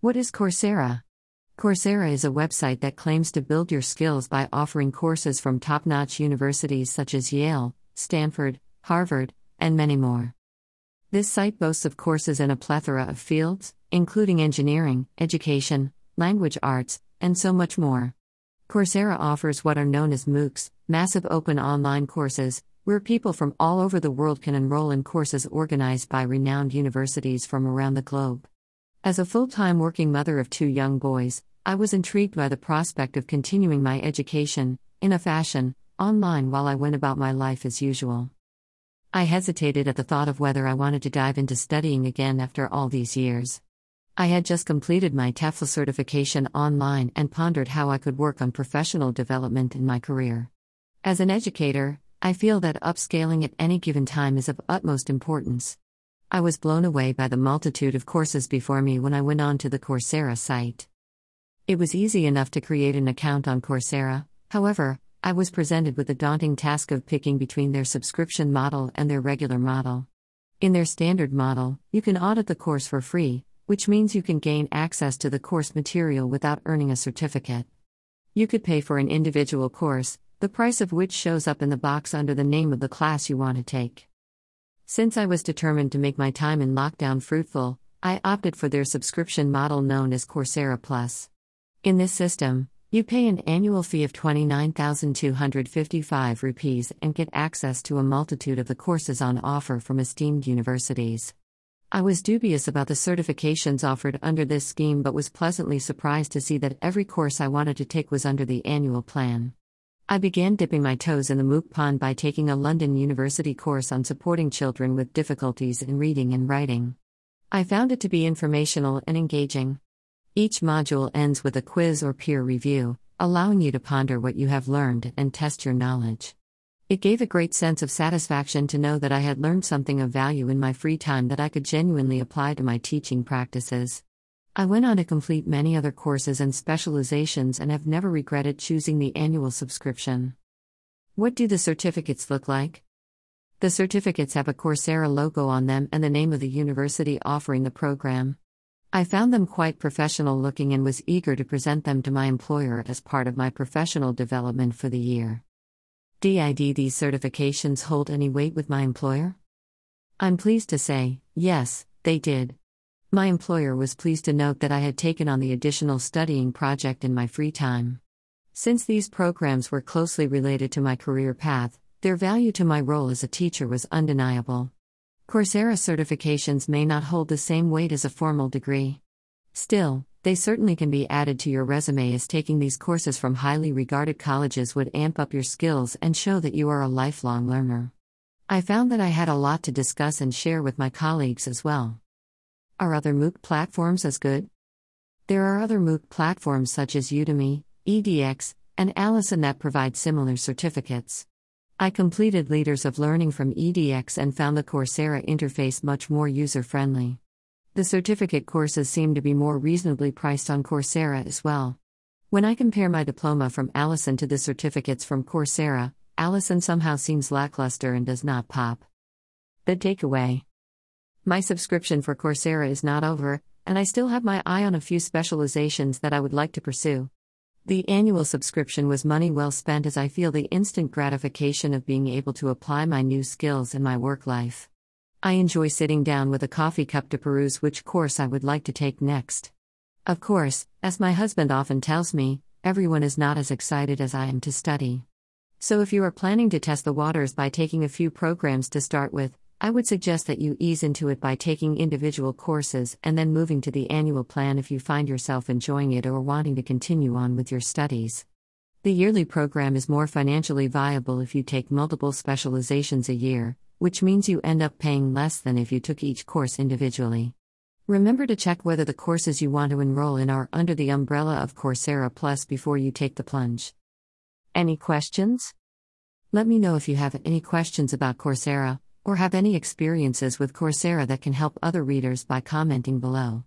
What is Coursera? Coursera is a website that claims to build your skills by offering courses from top-notch universities such as Yale, Stanford, Harvard, and many more. This site boasts of courses in a plethora of fields, including engineering, education, language arts, and so much more. Coursera offers what are known as MOOCs, massive open online courses, where people from all over the world can enroll in courses organized by renowned universities from around the globe. As a full-time working mother of two young boys, I was intrigued by the prospect of continuing my education, in a fashion, online while I went about my life as usual. I hesitated at the thought of whether I wanted to dive into studying again after all these years. I had just completed my TEFL certification online and pondered how I could work on professional development in my career. As an educator, I feel that upscaling at any given time is of utmost importance. I was blown away by the multitude of courses before me when I went on to the Coursera site. It was easy enough to create an account on Coursera, however, I was presented with the daunting task of picking between their subscription model and their regular model. In their standard model, you can audit the course for free, which means you can gain access to the course material without earning a certificate. You could pay for an individual course, the price of which shows up in the box under the name of the class you want to take. Since I was determined to make my time in lockdown fruitful, I opted for their subscription model known as Coursera Plus. In this system, you pay an annual fee of 29,255 rupees and get access to a multitude of the courses on offer from esteemed universities. I was dubious about the certifications offered under this scheme but was pleasantly surprised to see that every course I wanted to take was under the annual plan. I began dipping my toes in the MOOC pond by taking a London University course on supporting children with difficulties in reading and writing. I found it to be informational and engaging. Each module ends with a quiz or peer review, allowing you to ponder what you have learned and test your knowledge. It gave a great sense of satisfaction to know that I had learned something of value in my free time that I could genuinely apply to my teaching practices. I went on to complete many other courses and specializations and have never regretted choosing the annual subscription. What do the certificates look like? The certificates have a Coursera logo on them and the name of the university offering the program. I found them quite professional looking and was eager to present them to my employer as part of my professional development for the year. Did these certifications hold any weight with my employer? I'm pleased to say, yes, they did. My employer was pleased to note that I had taken on the additional studying project in my free time. Since these programs were closely related to my career path, their value to my role as a teacher was undeniable. Coursera certifications may not hold the same weight as a formal degree. Still, they certainly can be added to your resume, as taking these courses from highly regarded colleges would amp up your skills and show that you are a lifelong learner. I found that I had a lot to discuss and share with my colleagues as well. Are other MOOC platforms as good? There are other MOOC platforms such as Udemy, edX, and Alison that provide similar certificates. I completed Leaders of Learning from edX and found the Coursera interface much more user-friendly. The certificate courses seem to be more reasonably priced on Coursera as well. When I compare my diploma from Alison to the certificates from Coursera, Alison somehow seems lackluster and does not pop. The takeaway. My subscription for Coursera is not over, and I still have my eye on a few specializations that I would like to pursue. The annual subscription was money well spent, as I feel the instant gratification of being able to apply my new skills in my work life. I enjoy sitting down with a coffee cup to peruse which course I would like to take next. Of course, as my husband often tells me, everyone is not as excited as I am to study. So if you are planning to test the waters by taking a few programs to start with, I would suggest that you ease into it by taking individual courses and then moving to the annual plan if you find yourself enjoying it or wanting to continue on with your studies. The yearly program is more financially viable if you take multiple specializations a year, which means you end up paying less than if you took each course individually. Remember to check whether the courses you want to enroll in are under the umbrella of Coursera Plus before you take the plunge. Any questions? Let me know if you have any questions about Coursera, or have any experiences with Coursera that can help other readers by commenting below.